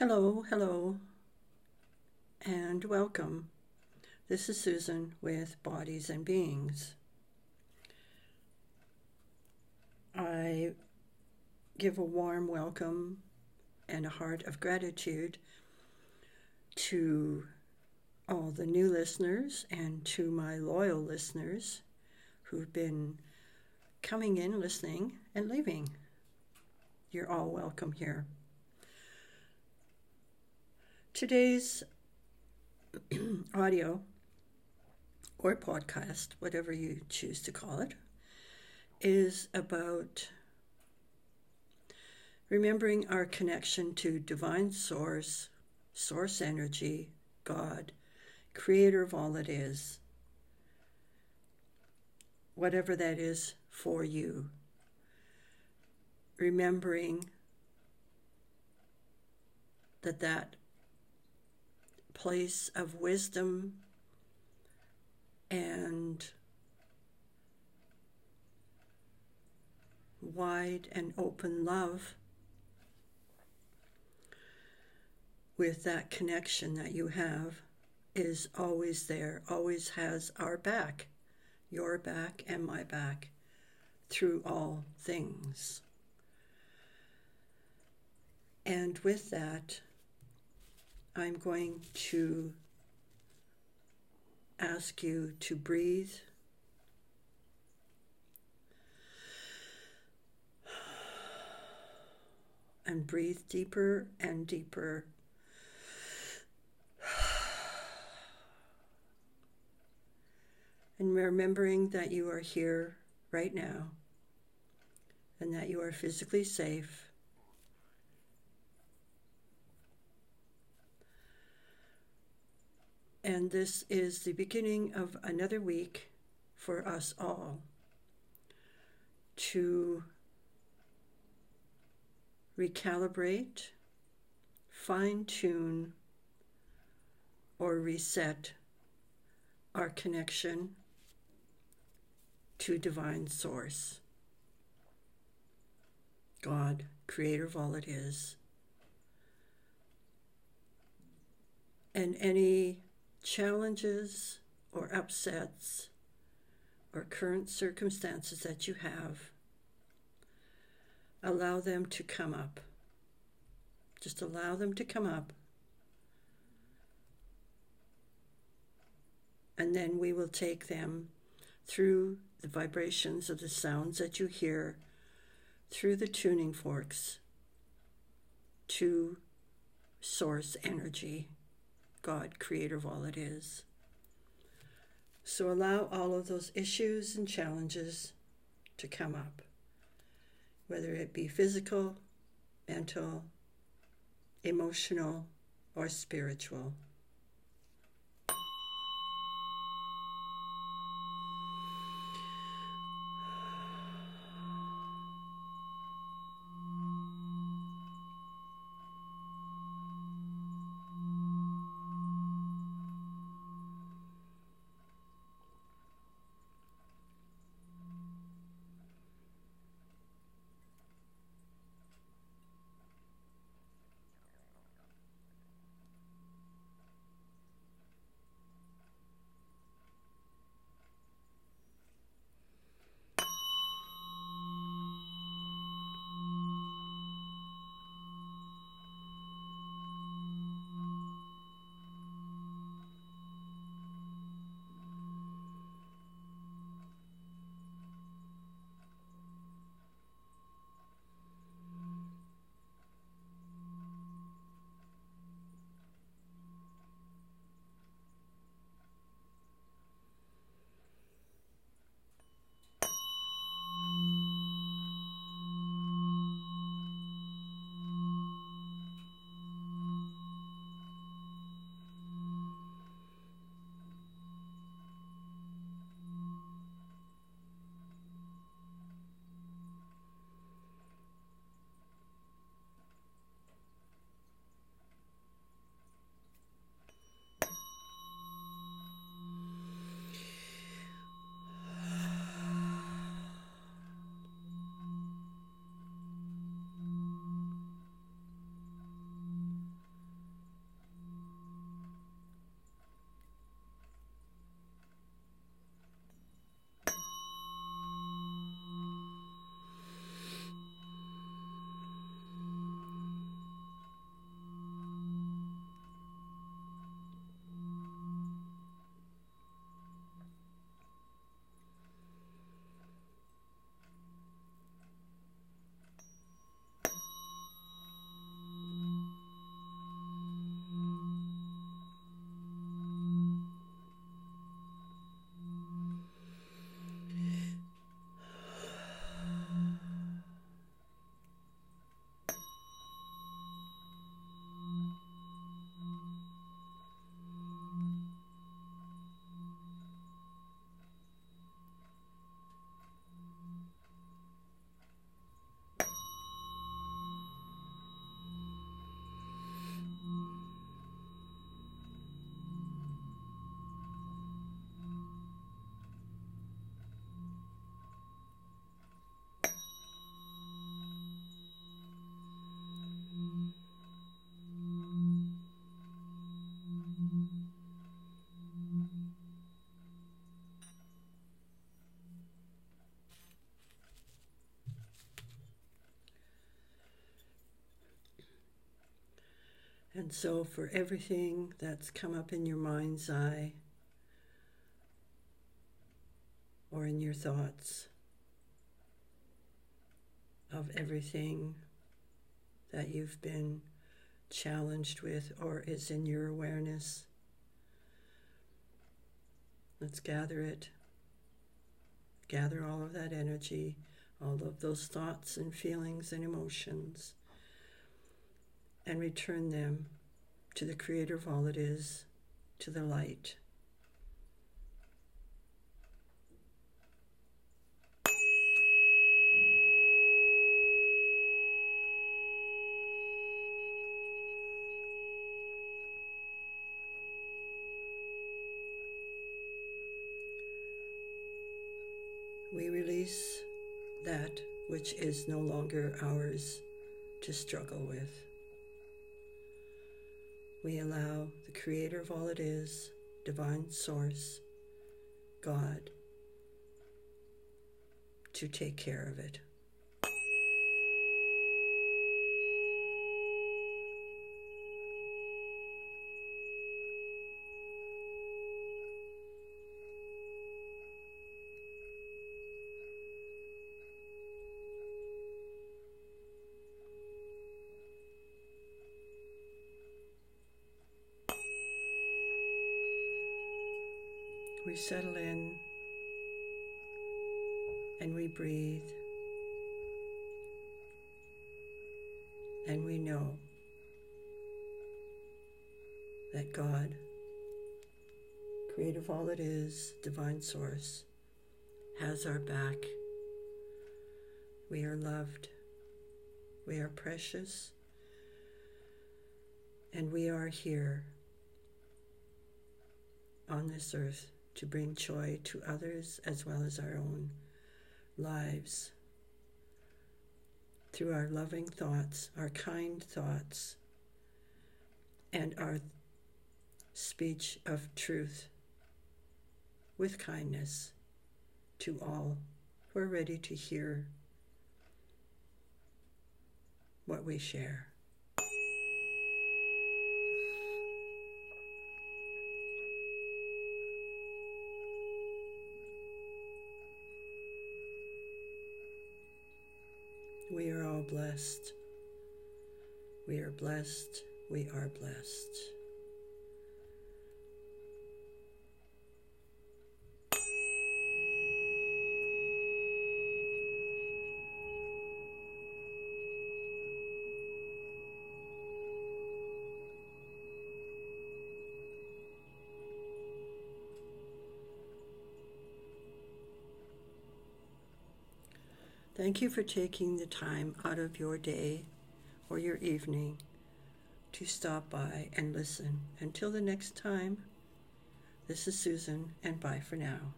Hello, hello, and welcome. This is Susan with Bodies and Beings. I give a warm welcome and a heart of gratitude to all the new listeners and to my loyal listeners who've been coming in, listening, and leaving. You're all welcome here. Today's audio or podcast, whatever you choose to call it, is about remembering our connection to divine source, source energy, God, creator of all that is, whatever that is for you. Remembering that place of wisdom and wide and open love, with that connection that you have, is always there, always has our back, your back and my back, through all things. And with that, I'm going to ask you to breathe and breathe deeper and deeper and remembering that you are here right now and that you are physically safe. And this is the beginning of another week for us all to recalibrate, fine-tune, or reset our connection to divine source, God, creator of all that is, and any challenges or upsets or current circumstances that you have, allow them to come up. Just allow them to come up. And then we will take them through the vibrations of the sounds that you hear, through the tuning forks, to source energy, God, creator of all that is. So allow all of those issues and challenges to come up, whether it be physical, mental, emotional, or spiritual. And so for everything that's come up in your mind's eye or in your thoughts of everything that you've been challenged with or is in your awareness, let's gather it, gather all of that energy, all of those thoughts and feelings and emotions, and return them to the creator of all it is, to the light. We release that which is no longer ours to struggle with. We allow the creator of all it is, divine source, God, to take care of it. We settle in and we breathe, and we know that God, creator of all it is, divine source, has our back. We are loved, we are precious, and we are here on this earth to bring joy to others as well as our own lives through our loving thoughts, our kind thoughts, and our speech of truth with kindness to all who are ready to hear what we share. We are all blessed. We are blessed. We are blessed. Thank you for taking the time out of your day or your evening to stop by and listen. Until the next time, this is Susan, and bye for now.